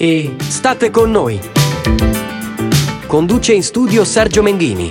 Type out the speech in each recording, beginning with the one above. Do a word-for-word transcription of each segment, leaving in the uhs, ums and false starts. e state con noi. Conduce in studio Sergio Menghini.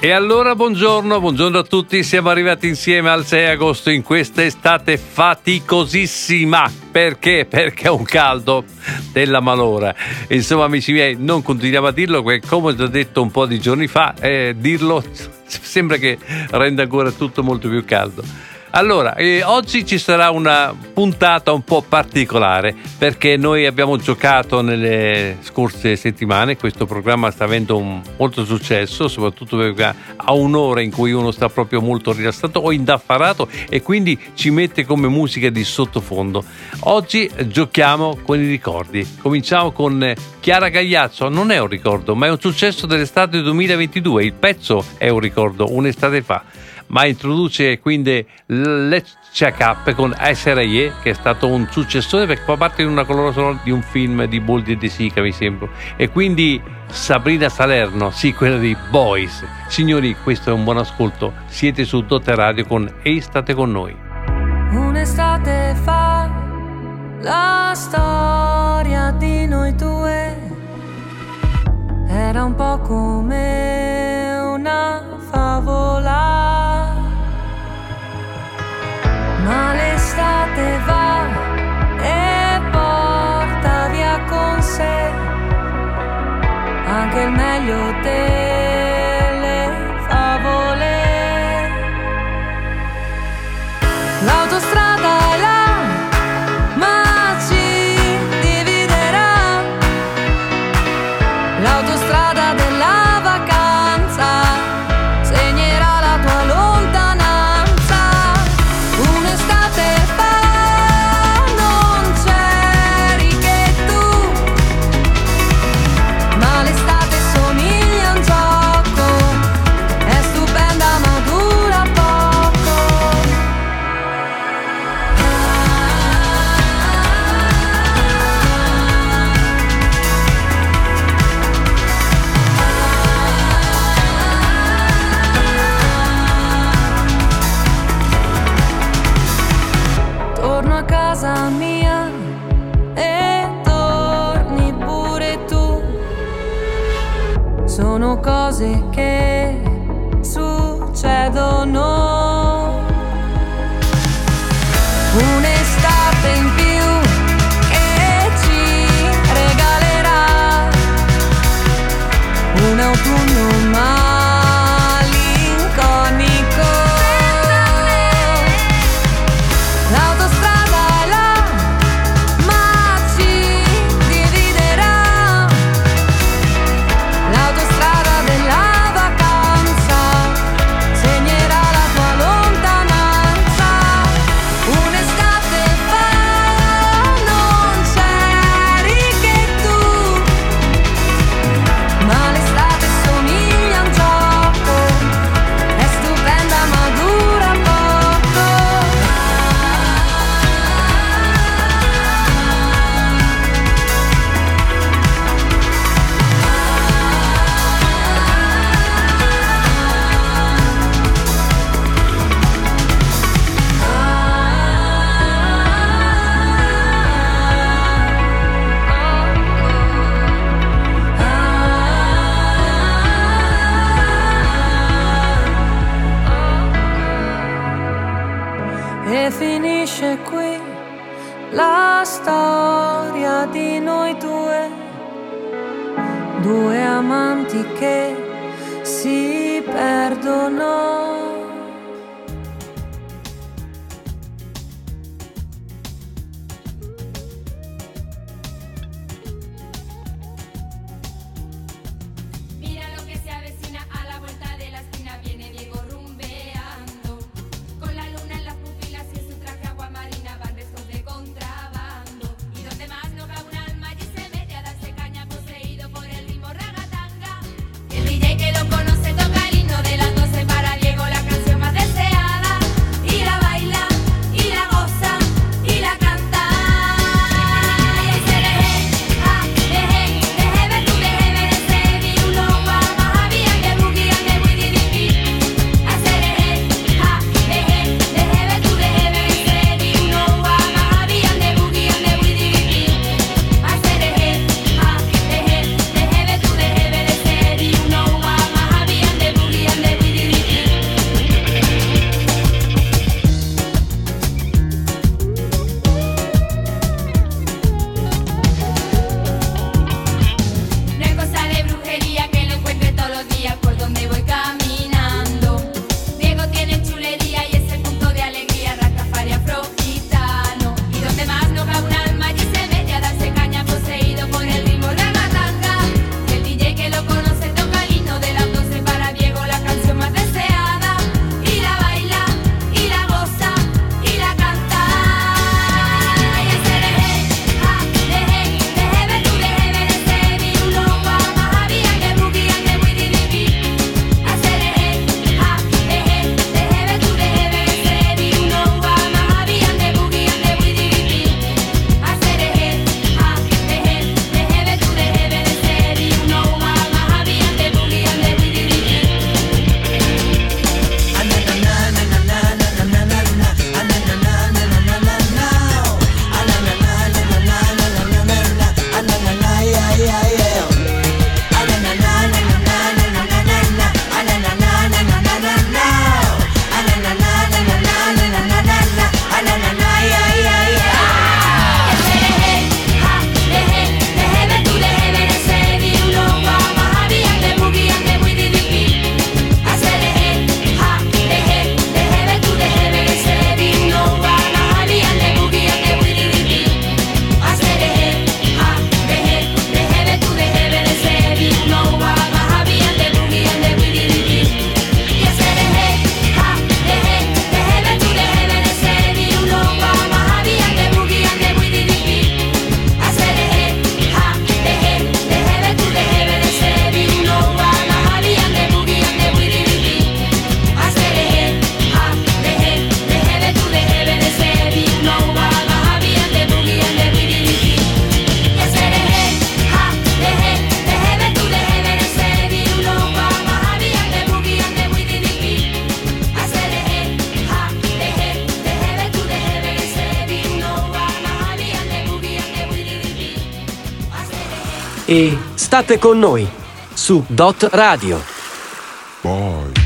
E allora buongiorno, buongiorno a tutti, siamo arrivati insieme al sei agosto in questa estate faticosissima. Perché? Perché è un caldo della malora. Insomma, amici miei, non continuiamo a dirlo, perché come ho detto un po' di giorni fa, eh, dirlo sembra che renda ancora tutto molto più caldo. Allora, eh, oggi ci sarà una puntata un po' particolare, perché noi abbiamo giocato nelle scorse settimane. Questo programma sta avendo un, molto successo, soprattutto perché ha un'ora in cui uno sta proprio molto rilassato o indaffarato, e quindi ci mette come musica di sottofondo. Oggi giochiamo con i ricordi. Cominciamo con Chiara Gagliazzo. Non è un ricordo, ma è un successo dell'estate duemilaventidue. Il pezzo è un ricordo, un'estate fa, ma introduce quindi Let's Check Up con Essere, che è stato un successore perché fa parte di una colonna sonora di un film di Boldi e De Sica, mi sembra, e quindi Sabrina Salerno, sì, quella dei Boys. Signori, questo è un buon ascolto, siete su Dot Radio con E state con noi. Un'estate fa, la storia di noi due era un po' come una favola, ma l'estate va e porta via con sé anche il meglio delle favole. L'autostrada è là, ma ci dividerà. L'autostrada della vacanza segnerà la tua lontananza. Mia, e torni pure tu, sono cose che succedono. Un'estate in più che ci regalerà un autunno mai. Quedó con se toca el himno de las doce para Diego e state con noi su Dot Radio. Bye.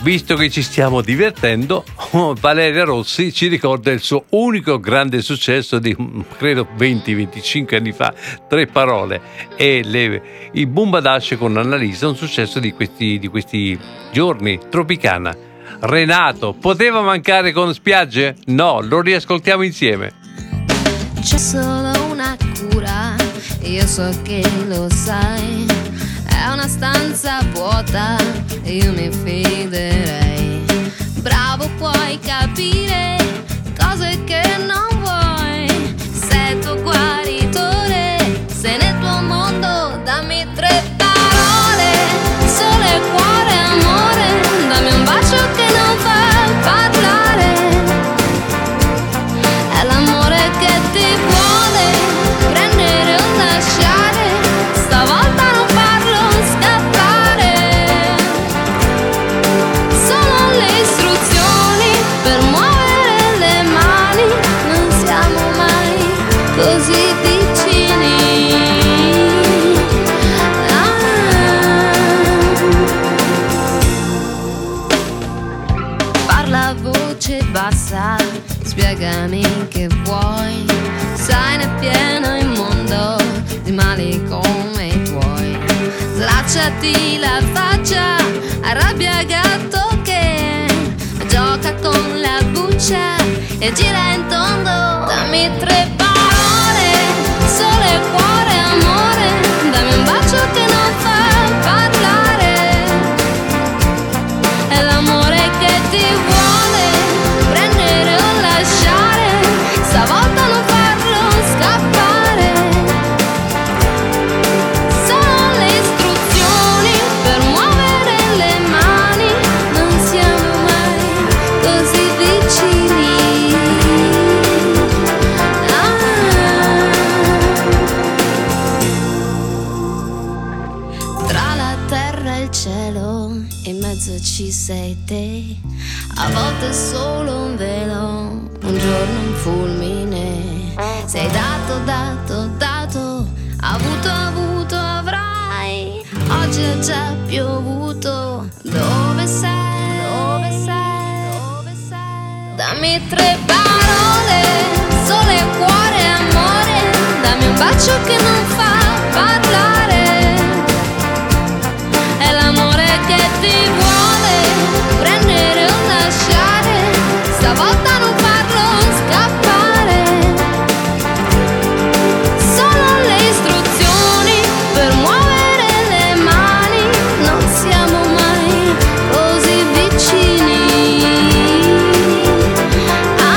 Visto che ci stiamo divertendo, Valeria Rossi ci ricorda il suo unico grande successo di credo venti venticinque anni fa, Tre parole, e le, i Boombadash con Annalisa, un successo di questi, di questi giorni, Tropicana. Renato, poteva mancare con Spiagge? No, lo riascoltiamo insieme. C'è solo una cura, io so che lo sai, è una stanza vuota, io mi fiderei. Bravo, puoi capire cose che non vuoi. Sei il tuo guaritore, sei nel tuo mondo. Dammi tre parole, sole, cuore, amore. Dammi un bacio che non fa parlare. È l'amore che ti vuole prendere o lasciare. Stavolta non farlo scappare. Sono le istruzioni per muovere spiegami che vuoi, sai ne pieno il mondo di mali come i tuoi. Slacciati la faccia, arrabbia gatto che gioca con la buccia e gira in tondo. Dammi tre parole, sole, cuore, amore, dammi un bacio che non fa parlare, è l'amore che ti vuole prendere o lasciare, stavolta non farlo scappare. Sono le istruzioni per muovere le mani, non siamo mai così vicini. In mezzo ci sei te, a volte solo un velo, un giorno un fulmine. Sei dato, dato, dato, avuto, avuto, avrai. Oggi è già piovuto, dove sei? Dove sei? Dove sei? Dammi tre parole, sole, cuore, amore, dammi un bacio che non fa parlare, è l'amore che ti vuole prendere o lasciare, stavolta non farlo scappare. Sono le istruzioni per muovere le mani, non siamo mai così vicini. Ah,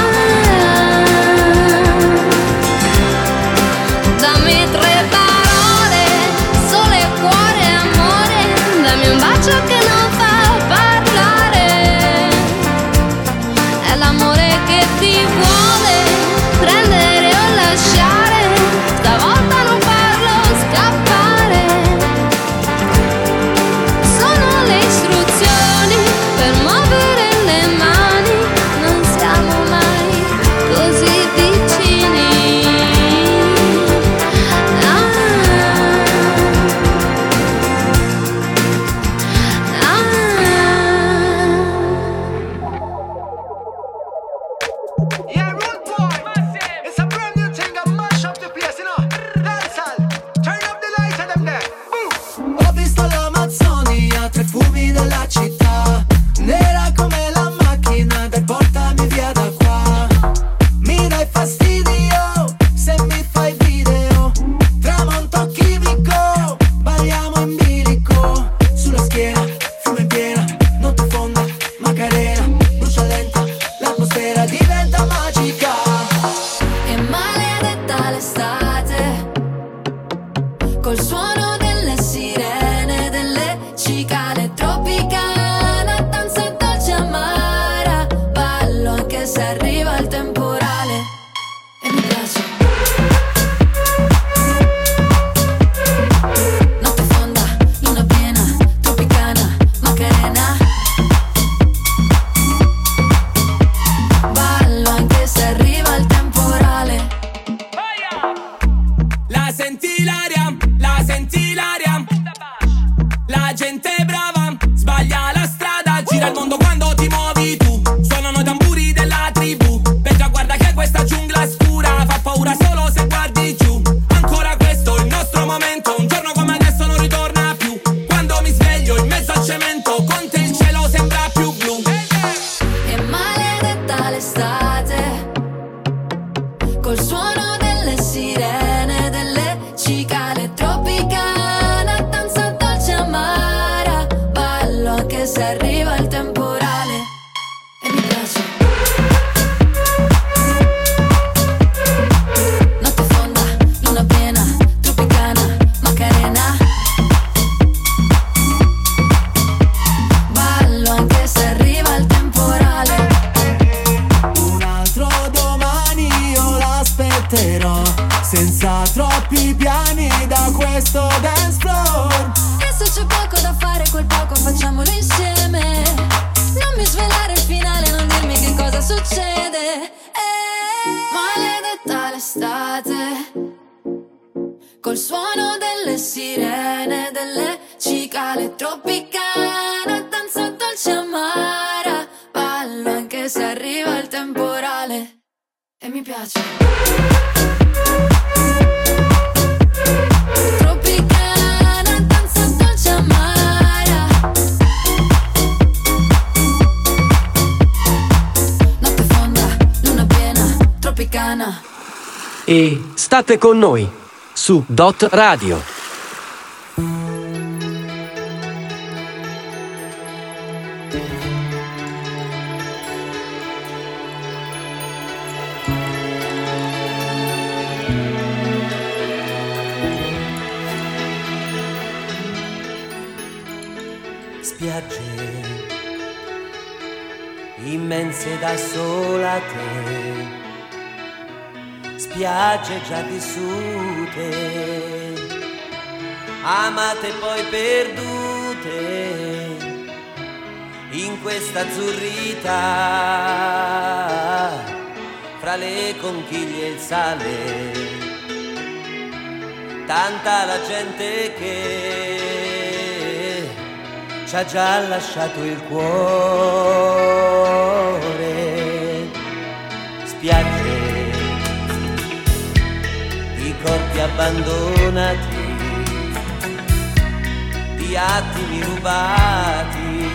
dammi tre parole, sole, cuore, amore, dammi un bacio che non fa parlare, è l'amore che ti vuole prendere o lasciare, stavolta non farlo scappare. Sono le istruzioni per muovere le mani, non siamo mai così vicini. Ah, ah. Yeah, rude boy. It's a brand new thing. I mash up the place, you know. Dancehall. Turn up the lights and them there. Boom. Ho visto l'Amazzonia tra i fumi della città, nera come la macchina del portami via da qua. Mi dai fastidio se mi fai video, tramonto chimico, balliamo in bilico. Sulla schiena, fumo in piena, notte fonda, macarena, brucia lenta, l'atmosfera diventa magica. E maledetta l'estate, col suono delle sirene, delle cicale tropicana, danza dolce amara, ballo anche se arriva il temporale. E mi piace. Notte fonda, luna piena, tropicana, macarena. Ballo anche se arriva il temporale. La senti l'aria, la senti l'aria, la gente è brava, sbaglia la strada, gira il mondo quando ti muovi tu. Suonano i tamburi della tribù, beh già guarda che questa giungla scura fa paura solo se guardi giù. Ancora questo il nostro momento, un giorno come adesso non ritorna più. Quando mi sveglio in mezzo al cemento, con te il cielo sembra più blu. E maledetta l'estate, col suono delle sirene, delle cicale tropicana, danza dolce amara, ballo anche se arriva il temporale. E mi piace. Notte fonda, luna piena, tropicana, macarena. Ballo anche se arriva il temporale. Un altro domani io l'aspetterò, senza troppi piani da questo dance floor. E se c'è poco da fare, quel poco facciamolo insieme. Non mi svelare il finale, non dirmi che cosa succede. Eh, maledetta l'estate, col suono delle sirene, delle cicale tropicane, danza dolce amara, ballo anche se arriva il temporale. e mi piace. E state con noi su Dot Radio. Spiagge immense da sola te, spiagge già vissute, amate e poi perdute in questa azzurrità, fra le conchiglie e il sale, tanta la gente che ci ha già lasciato il cuore. Spiagge, corpi abbandonati, di attimi rubati,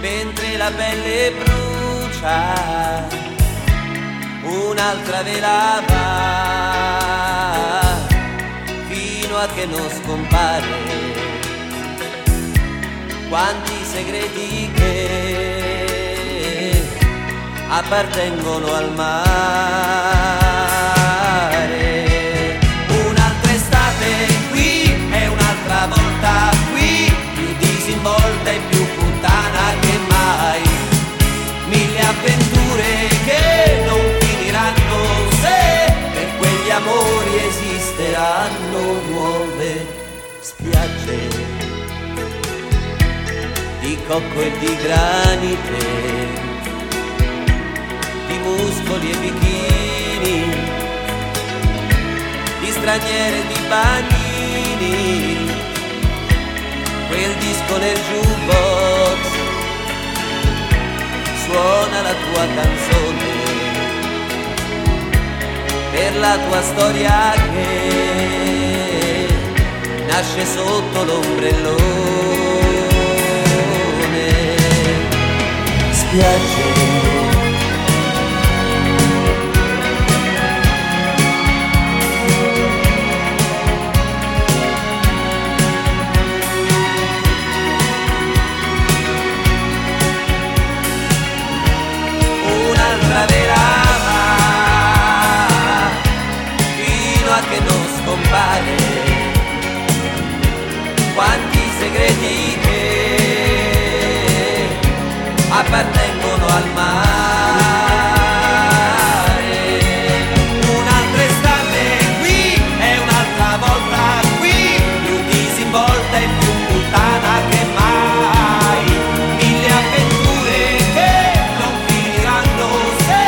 mentre la pelle brucia, un'altra velava, fino a che non scompare. Quanti segreti che appartengono al mare. Volta e più puttana che mai, mille avventure che non finiranno se per quegli amori esisteranno nuove spiagge di cocco e di granite, di muscoli e bikini, di straniere e di bagnini. Quel disco nel jukebox suona la tua canzone, per la tua storia che nasce sotto l'ombrellone. Spiagge, quanti segreti che appartengono al mare. Un'altra estate qui e un'altra volta qui, più disinvolta e più puttana che mai, mille avventure che non finiranno se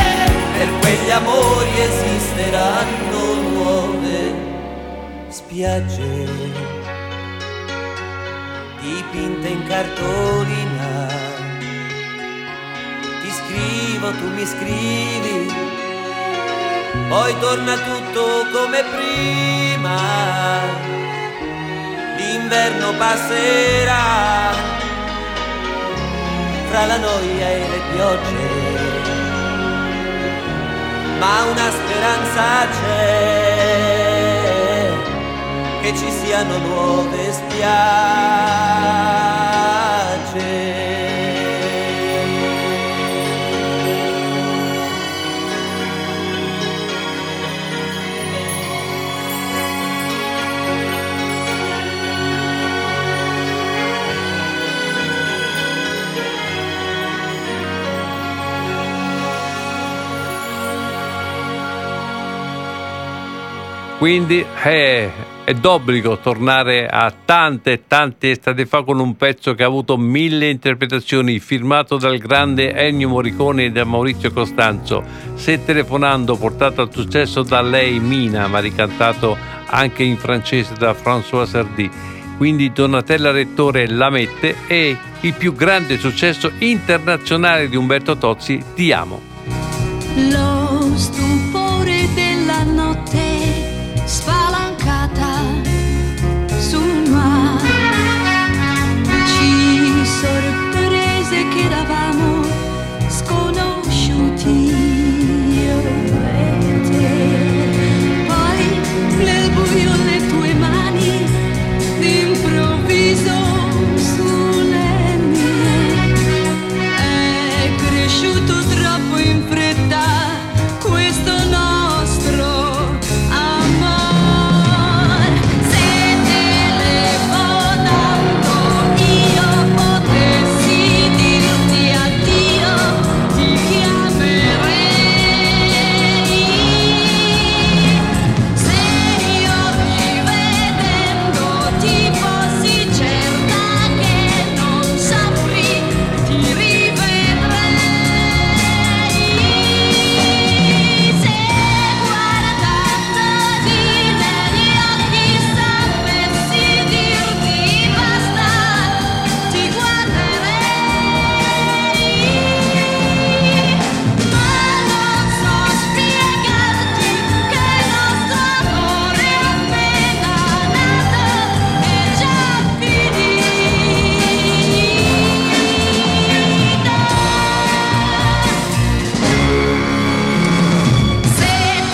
per quegli amori esisteranno spiagge dipinte in cartolina. Ti scrivo, tu mi scrivi, poi torna tutto come prima. L'inverno passerà fra la noia e le piogge, ma una speranza c'è, che ci siano nuove spiagge. Quindi eh, è d'obbligo tornare a tante, tante estate fa con un pezzo che ha avuto mille interpretazioni, firmato dal grande Ennio Morricone e da Maurizio Costanzo. Se telefonando, portato al successo da lei, Mina, ma ricantato anche in francese da Françoise Hardy. Quindi Donatella Rettore la mette, e il più grande successo internazionale di Umberto Tozzi, Ti amo. lo stupore della notte spalancata sul mare, ci sorprese che eravamo sconosciuti io e te, poi nel buio le tue mani d'improvviso sulle mie, è cresciuto troppo in fretta questo nostro amor. Se televo tanto io potessi dirti addio, ti chiamerei. Se io rivedendo ti fossi certa che non sapri, ti rivedrei. Se guardandoti negli occhi sapessi dirti basta, ti guarderei. Ma non so spiegarti che il nostro amore è appena nato e già finito. Se telefonando io potessi dirti addio, ti chiamerei. Se io rivedendo ti fossi certa che non sapri, ti rivedrei. Se guardandoti negli occhi sapessi dirti basta, ti guarderei. Ma non so spiegarti che il nostro amore è appena nato e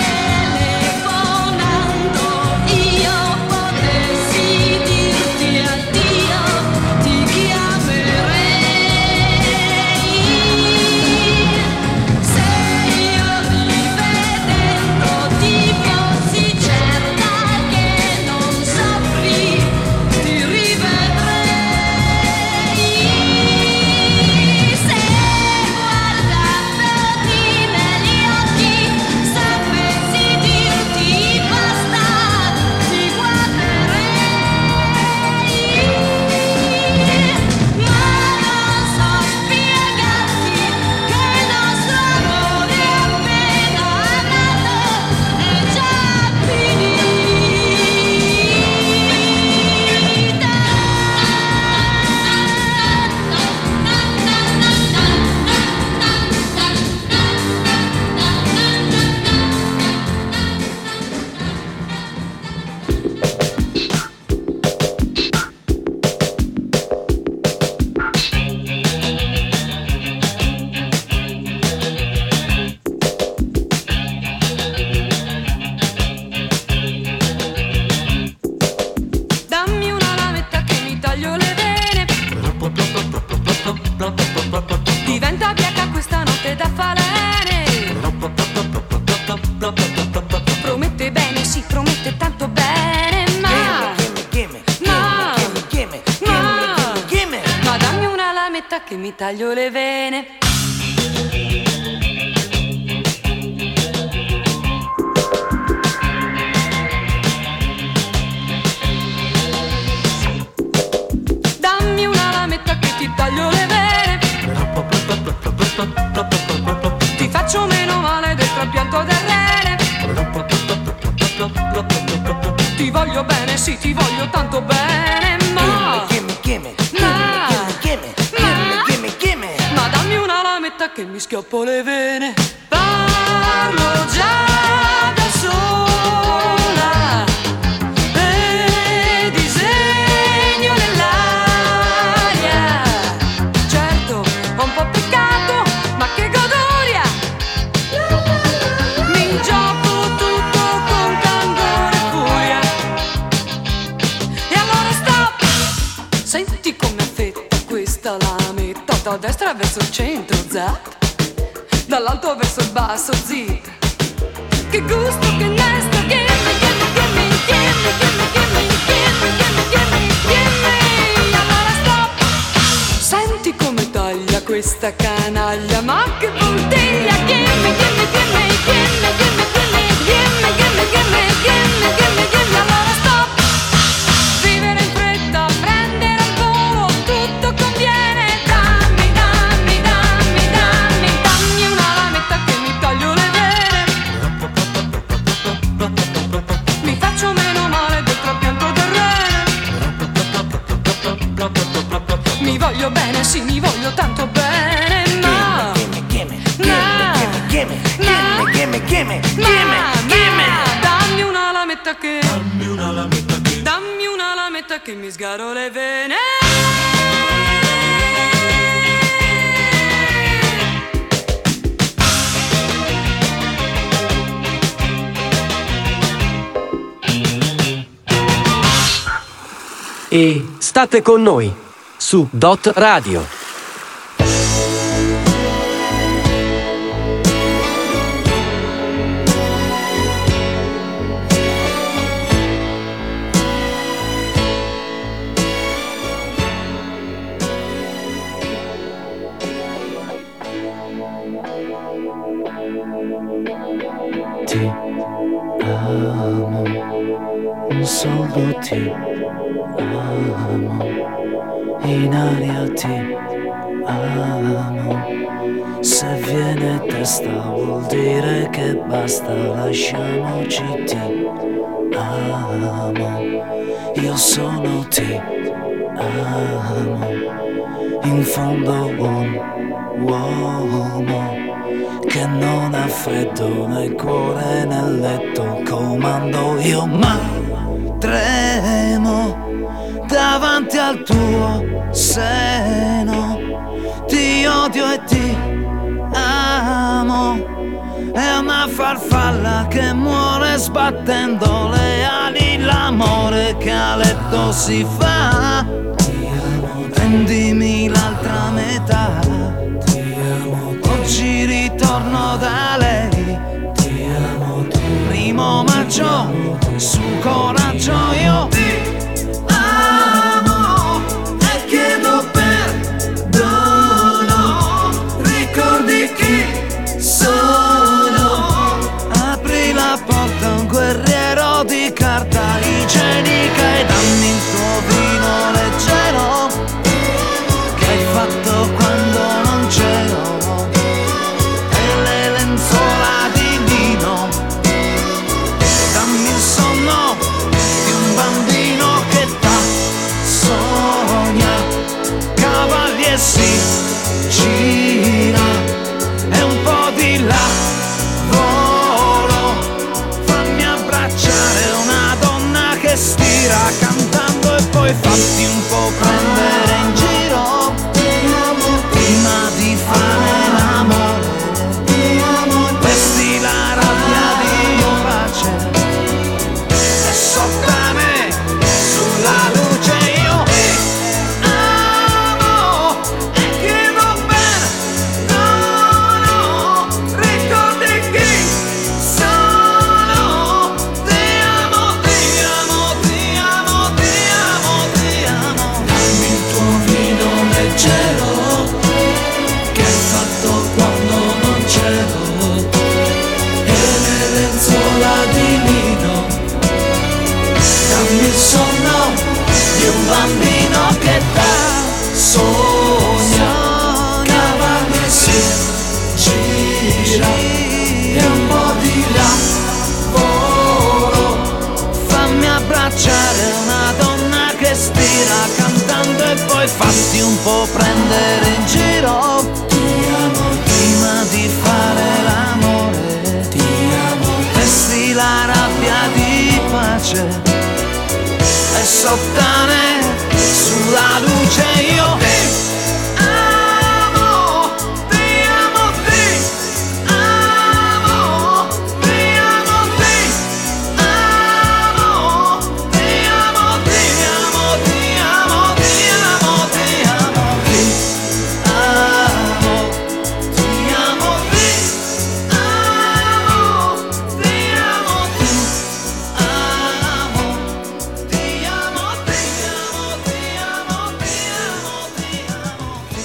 già finito. Dammi una lametta che mi taglio le vene. Diventa bianca questa notte da falene. Promette bene, si promette tanto bene, ma ma ma ma dammi una lametta che mi taglio le vene. Dammi una lametta che ti taglio le vene. Ti faccio meno male del trapianto del rene. Ti voglio bene, sì, ti voglio tanto bene, ma ma dammi una lametta che mi schioppo le vene. Parlo già da sola e disegno nell'aria. Certo, ho un po' peccato, ma che godoria! Mi gioco tutto con candore e furia. E allora stop! Senti come affetta questa lametta. Da destra verso il centro, zap. Dall'alto verso il basso, zip. Che gusto, che nesto, gimme, gimme, gimme, gimme, gimme, gimme, gimme, gimme, gimme, gimme. Allora stop! Senti come taglia questa canaglia, ma che puntiglia! Gimme, gimme, gimme, gimme, gimme, gimme, gimme, gimme, gimme, gimme, gimme, gimme. Allora stop! Vivere in fretta, prendere al volo, tutto conviene. Dammi, dammi, dammi, dammi, dammi una lametta che mi taglio le vene. Mi faccio meno male del trapianto del re. Mi voglio bene, sì, mi voglio tanto bene, lametta che, dammi una lametta che, dammi una lametta che mi sgaro le vene. E state con noi su Dot Radio. Ti amo, solo ti amo, in aria ti amo. Se viene testa vuol dire che basta, lasciamoci, ti amo. Io sono ti amo, in fondo un uomo che non ha freddo nel cuore, nel letto comando io, ma tremo davanti al tuo seno. Ti odio e ti amo, è una farfalla che muore sbattendo le ali, l'amore che a letto si fa. Prendimi l'altra metà, oggi ritorno da lei. Ti amo, tu. Primo maggio, su coraggio io ti amo e chiedo perdono. Ricordi chi sono, apri la porta, un guerriero di carta igienica, e dammi il tuo vino leggero che hai fatto quando non c'ero. Fatti un po' prendere in giro, prima di fare l'amore, vesti la rabbia di pace, e sopra me, sulla luce io ti amo e chiedo perdono. Ricordi chi sono, ti amo, ti amo, ti amo, ti amo. Dammi il tuo vino leggero che hai fatto quando non c'ero, e le lenzuola di lino. Dammi il sonno di un bambino che dà sogna, cavalli e si gira e un po' di lavoro. Fammi abbracciare una donna che stira cantando e poi fatti un po' prendere in giro. Ti amo, prima di fare l'amore, ti amo, vesti la rabbia di pace, e sottane sulla luce io ti amo, ti amo, ti amo, ti amo, ti amo, ti amo, ti amo, ti amo, ti amo, ti amo, ti amo, ti amo, ti amo, ti amo, ti amo.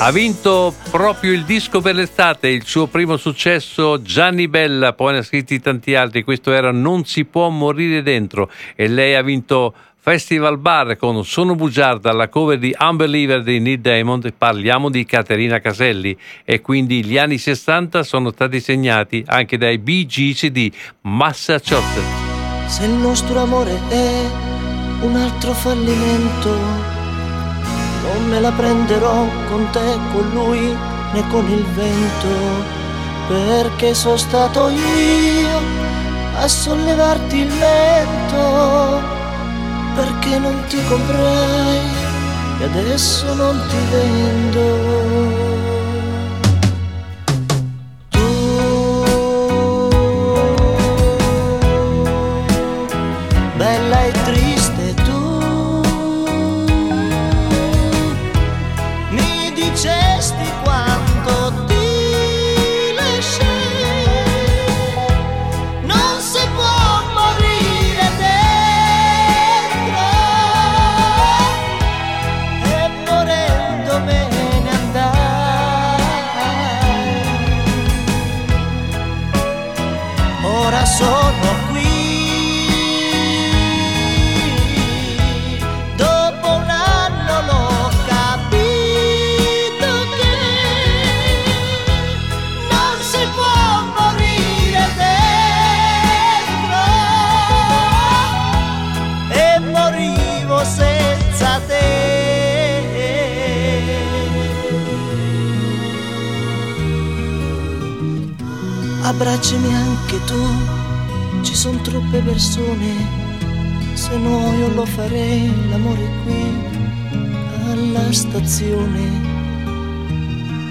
Ha vinto proprio il disco per l'estate, il suo primo successo Gianni Bella, poi ne ha scritti tanti altri, questo era Non si può morire dentro, e lei ha vinto Festival Bar con Sono bugiarda, la cover di Unbeliever di Neil Diamond. Parliamo di Caterina Caselli, e quindi gli anni sessanta sono stati segnati anche dai Bee Gees di Massachusetts. Se il nostro amore è un altro fallimento, non me la prenderò con te, con lui, né con il vento, perché sono stato io a sollevarti il mento, perché non ti comprai e adesso non ti vendo. Abbracciami anche tu, ci sono troppe persone, se no io lo farei l'amore qui alla stazione,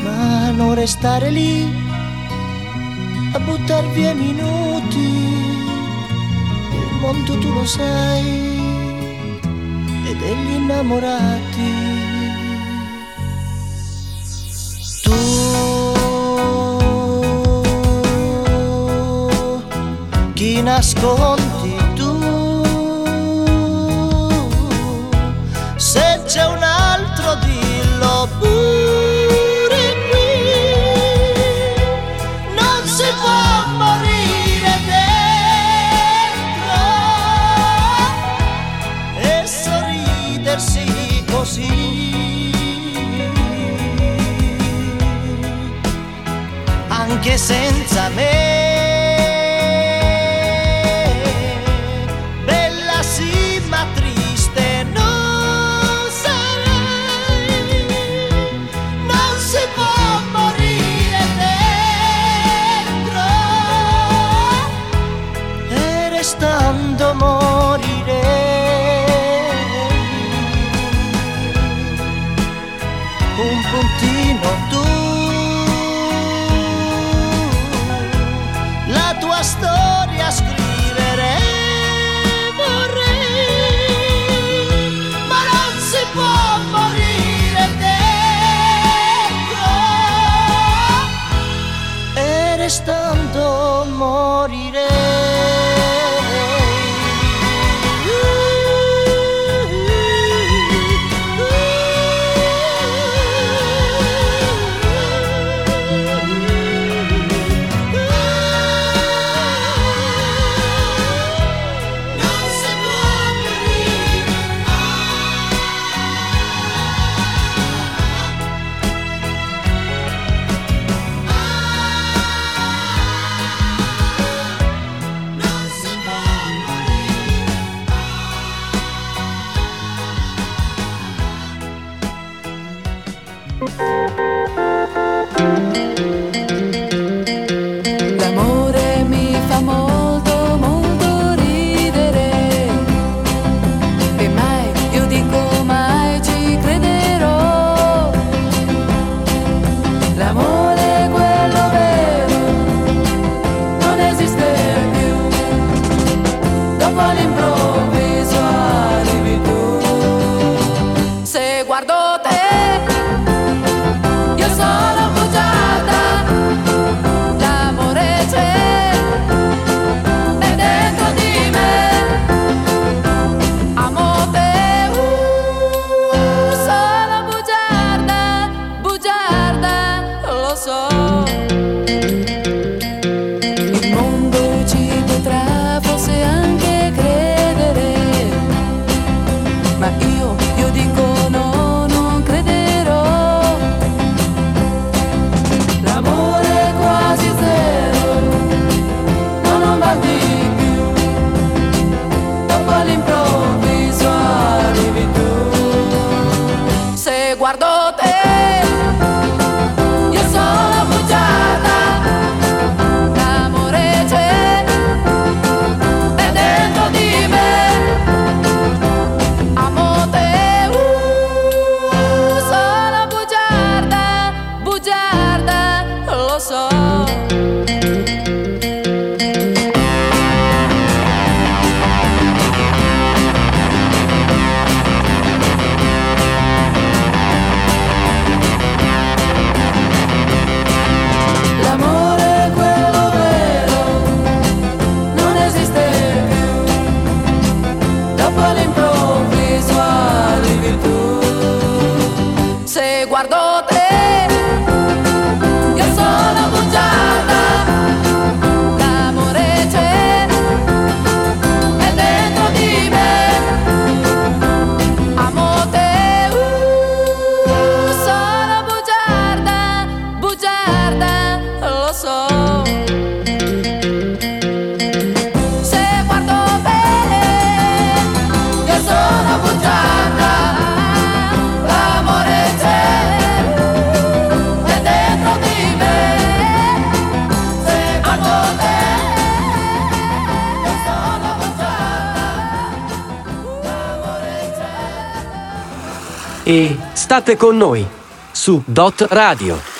ma non restare lì a buttar via minuti, il mondo tu lo sai e degli innamorati. Nascondi tu, se c'è un altro dillo pure qui, non si può morire dentro e sorridersi così, anche senza me. e state con noi su Dot Radio.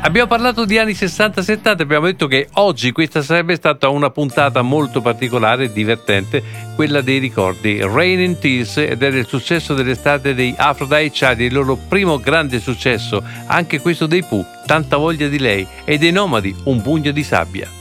Abbiamo parlato di anni sessanta settanta, abbiamo detto che oggi questa sarebbe stata una puntata molto particolare e divertente, quella dei ricordi Rain in Tears, ed era il successo dell'estate dei Aphrodite's Child, il loro primo grande successo, anche questo dei Pooh, Tanta voglia di lei, e dei Nomadi, Un pugno di sabbia.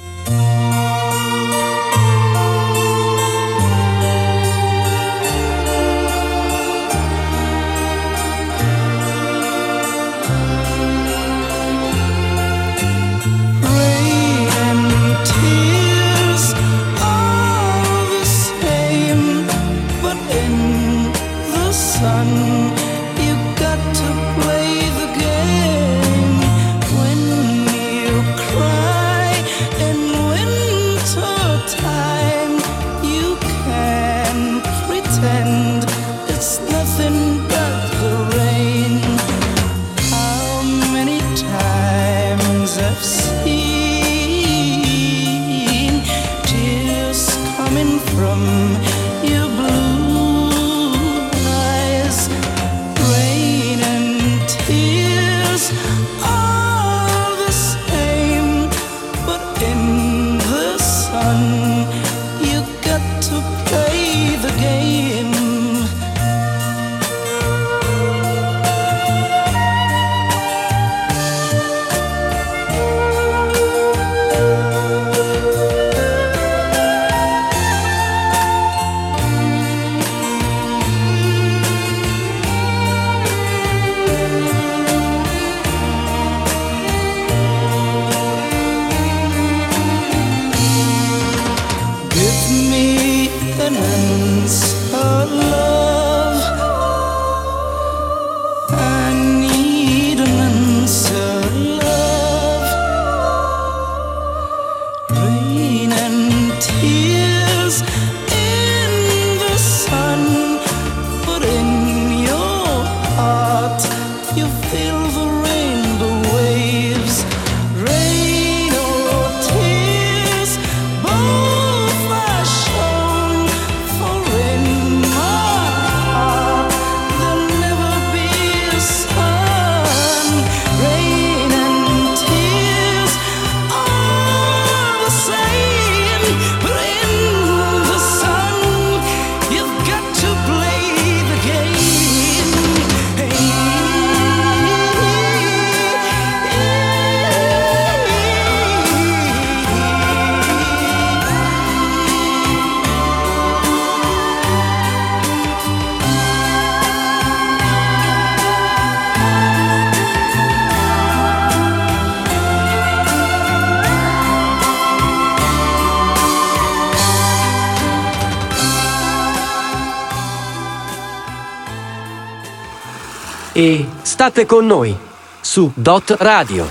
e state con noi su Dot Radio.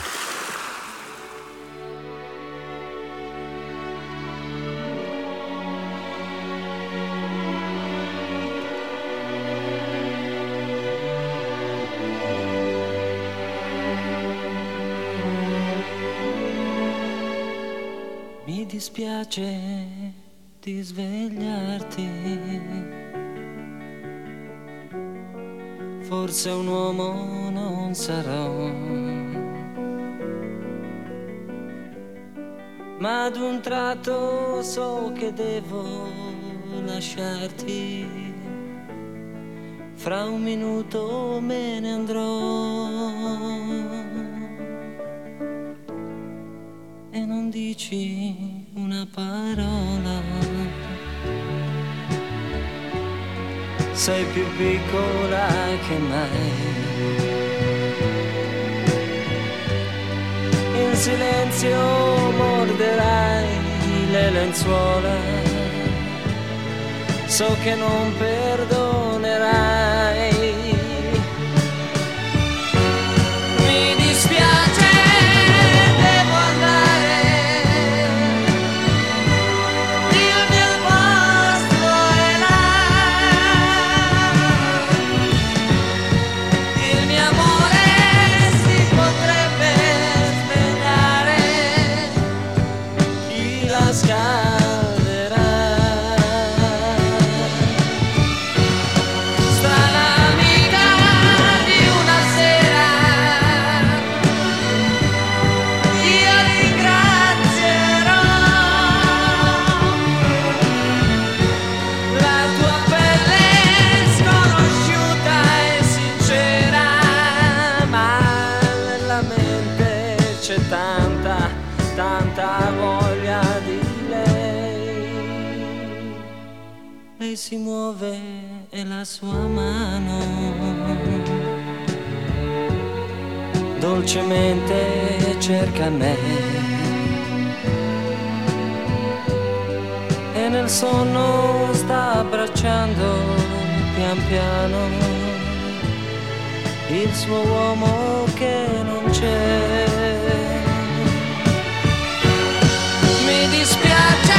Mi dispiace di svegliarti, forse un uomo non sarò, ma ad un tratto so che devo lasciarti, fra un minuto me ne andrò e non dici una parola, sei più piccola che mai, in silenzio morderai le lenzuola, so che non perdonerai. Si muove e la sua mano dolcemente cerca me, e nel sonno sta abbracciando pian piano il suo uomo che non c'è. Mi dispiace.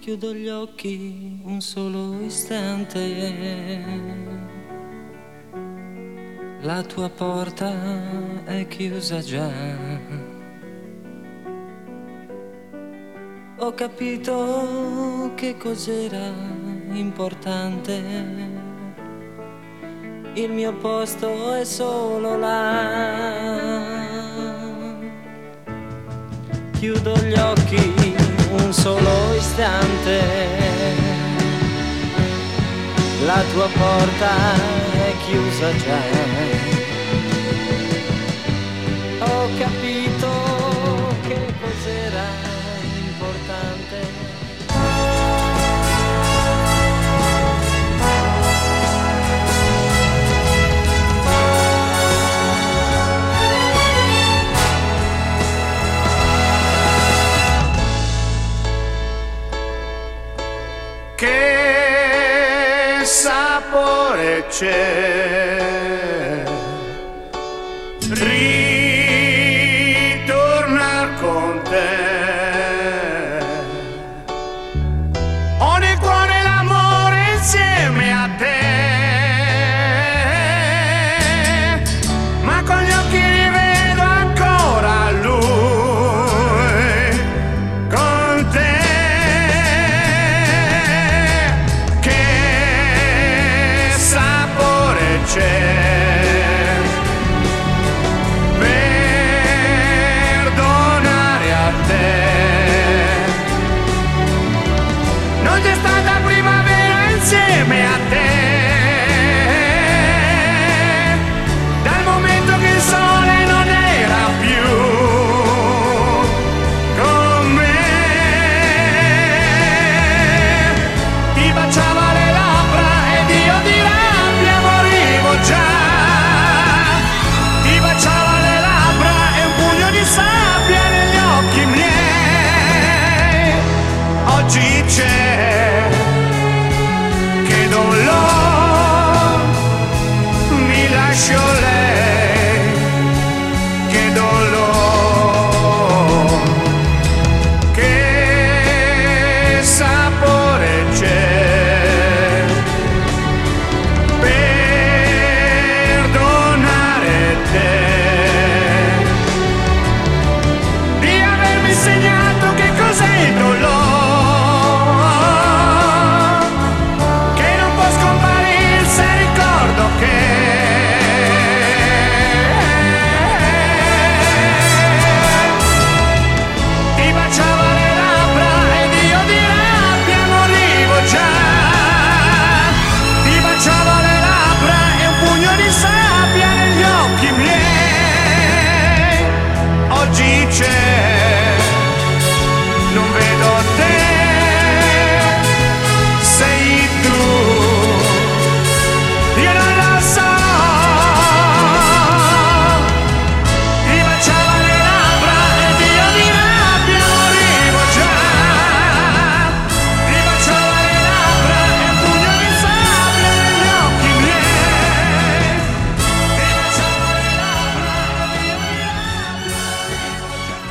Chiudo gli occhi un solo istante, la tua porta è chiusa già, ho capito che cos'era importante, il mio posto è solo là. Chiudo gli occhi un solo istante, la tua porta è chiusa già, ho capito che cos'era importante. Che sapore c'è ritornar con te, ho nel cuore l'amore insieme a te, ma con gli occhi rivedo ancora lui con te. insieme a te. Dal momento che il sole non era più con me, ti baciava le labbra ed io di rabbia morivo già. Ti baciava le labbra e un pugno di sabbia negli occhi miei. Oggi c'è lei, che dolore, che sapore c'è, perdonare te, di avermi insegnato che cos'è il dolore.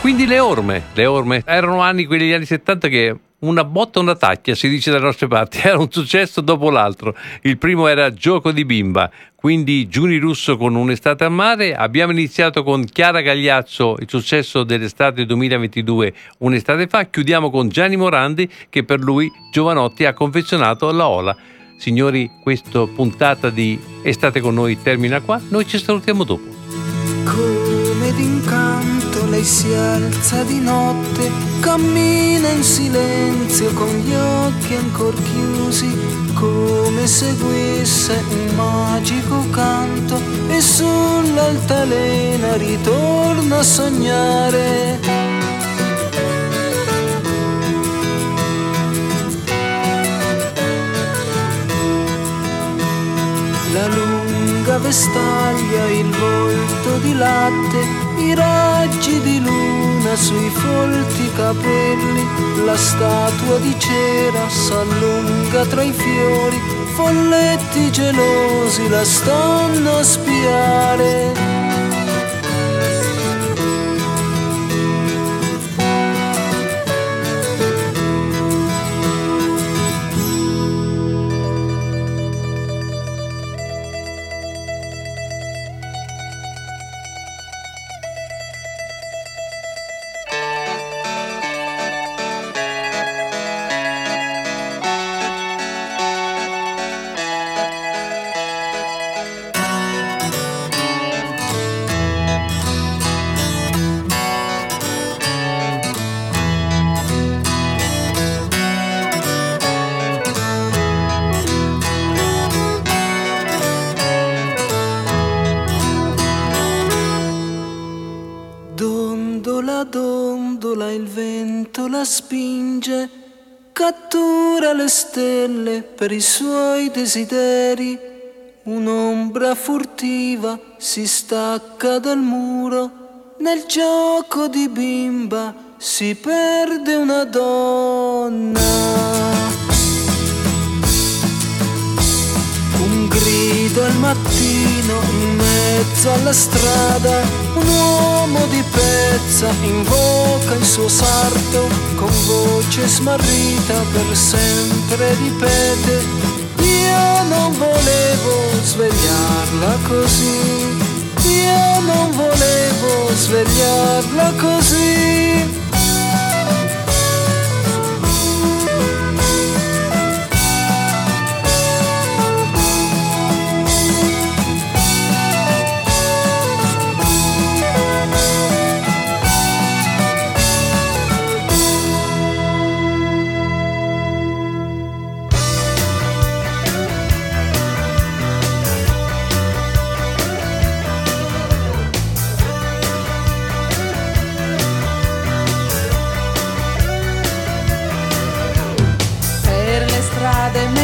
Quindi le orme, le orme erano anni, quelli degli anni settanta, che una botta una tacchia, si dice dalle nostre parti, era un successo dopo l'altro. Il primo era Gioco di bimba, quindi Giuni Russo con Un'estate a mare. Abbiamo iniziato con Chiara Gagliazzo, il successo dell'estate duemilaventidue, Un'estate fa. Chiudiamo con Gianni Morandi, che per lui Jovanotti ha confezionato la ola. Signori, questa puntata di Estate con noi termina qua, noi ci salutiamo dopo. Come d'incanto lei si alza di notte, cammina in silenzio con gli occhi ancor chiusi, come seguisse un magico canto, e sull'altalena ritorna a sognare. La lunga vestaglia, il volto di latte, i raggi di luna sui folti capelli, la statua di cera s'allunga tra i fiori, folletti gelosi la stanno a spiare. Cattura le stelle per i suoi desideri, un'ombra furtiva si stacca dal muro, nel gioco di bimba si perde una donna. Un grido al mattino in mezzo alla strada, un uomo di pezza invoca il suo sarto, con voce smarrita per sempre ripete: io non volevo svegliarla così, io non volevo svegliarla così.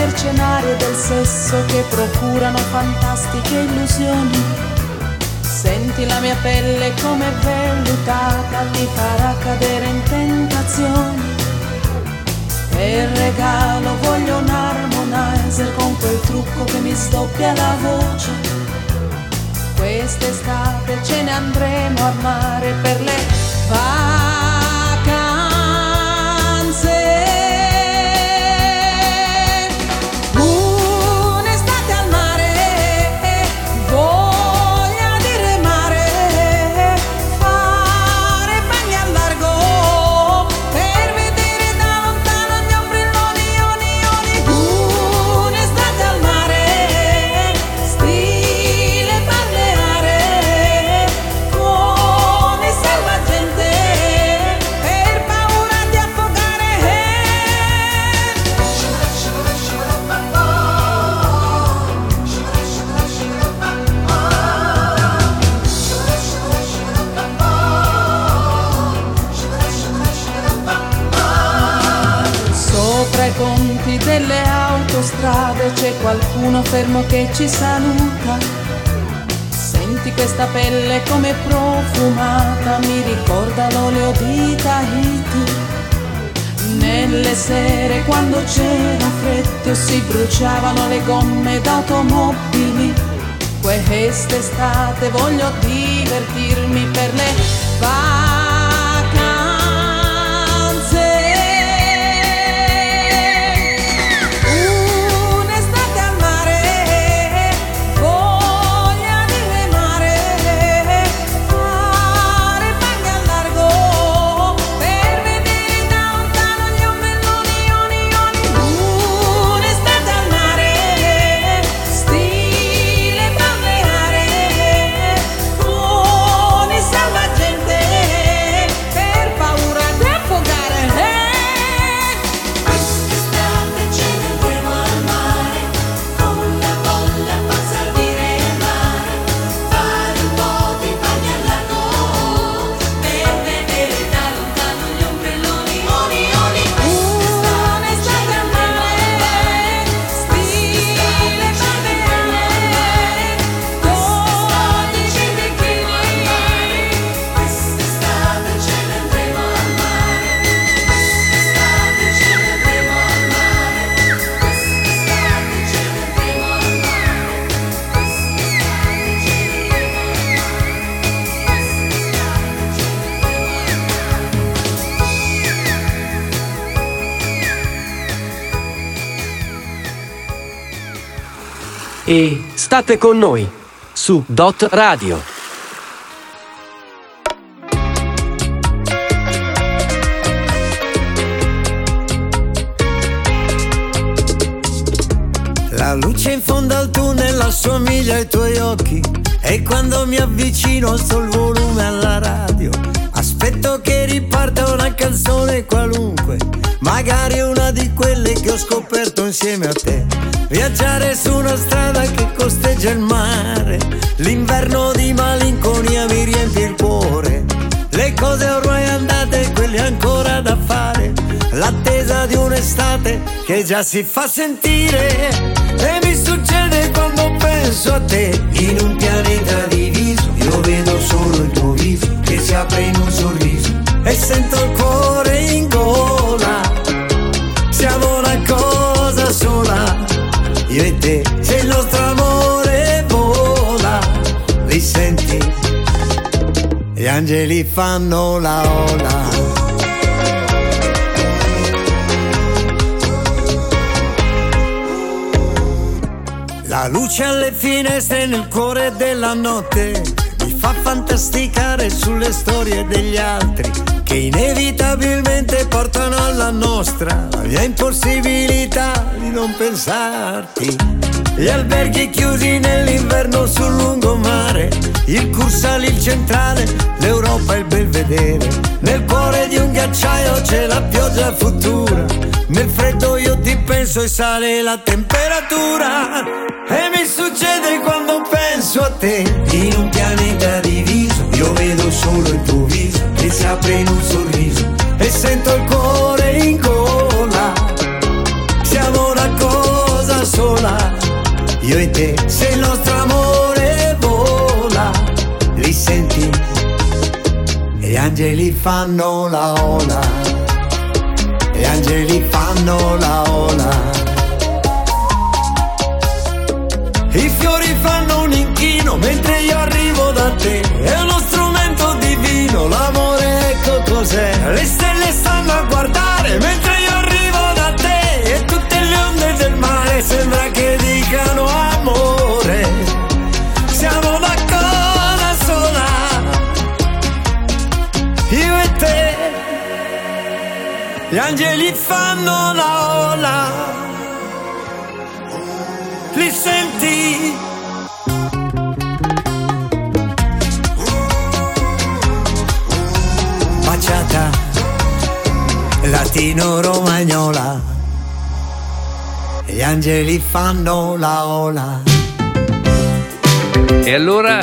mercenarie del sesso che procurano fantastiche illusioni. Senti la mia pelle come vellutata ti farà cadere in tentazioni. Per regalo voglio un harmonizer con quel trucco che mi sdoppia la voce. Quest'estate ce ne andremo a mare per le vacanze. Nelle autostrade c'è qualcuno fermo che ci saluta. Senti questa pelle come profumata, mi ricorda l'olio di Tahiti. Nelle sere quando c'era freddo si bruciavano le gomme d'automobili. Quest'estate voglio divertirmi per le vacanze. E state con noi su Dot Radio. La luce in fondo al tunnel assomiglia ai tuoi occhi, e quando mi avvicino alzo il volume alla radio. Aspetto che riparta una canzone qualunque, magari una di quelle che ho scoperto insieme a te. Viaggiare su una strada che costeggia il mare, l'inverno di malinconia mi riempie il cuore. Le cose ormai andate, quelle ancora da fare, l'attesa di un'estate che già si fa sentire. E mi succede quando penso a te, in un pianeta diviso io vedo solo il tuo viso che si apre in un sorriso, e sento il cuore in gola. Siamo una cosa sola, io e te, se il nostro amore vola, li senti, gli angeli fanno la ola. La luce alle finestre nel cuore della notte mi fa fantasticare sulle storie degli altri, che inevitabilmente portano alla nostra la mia impossibilità di non pensarti. Gli alberghi chiusi nell'inverno sul lungomare, il Cursale, il Centrale, l'Europa e il Belvedere. Nel cuore di un ghiacciaio c'è la pioggia futura, nel freddo io ti penso e sale la temperatura. E mi succede quando penso a te, in un pianeta diviso io vedo solo il tuo viso che si apre in un sorriso, e sento il cuore in gola. Siamo una cosa io e te. Se il nostro amore vola, li senti, e gli angeli fanno la ola, gli angeli fanno la ola. I fiori fanno un inchino mentre io arrivo da te, è uno strumento divino, l'amore ecco cos'è. Le stelle stanno a guardare mentre io arrivo da te, e tutte le onde del mare sembra che dicano amore. Siamo una cosa sola, io e te. Gli angeli fanno la ola, li senti? Baciata latino-romagnola, gli angeli fanno la ola. E allora,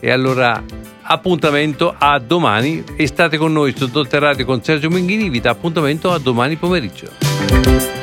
e allora appuntamento a domani, e state con noi su Dot Radio con Sergio Menghini, vi dà appuntamento a domani pomeriggio.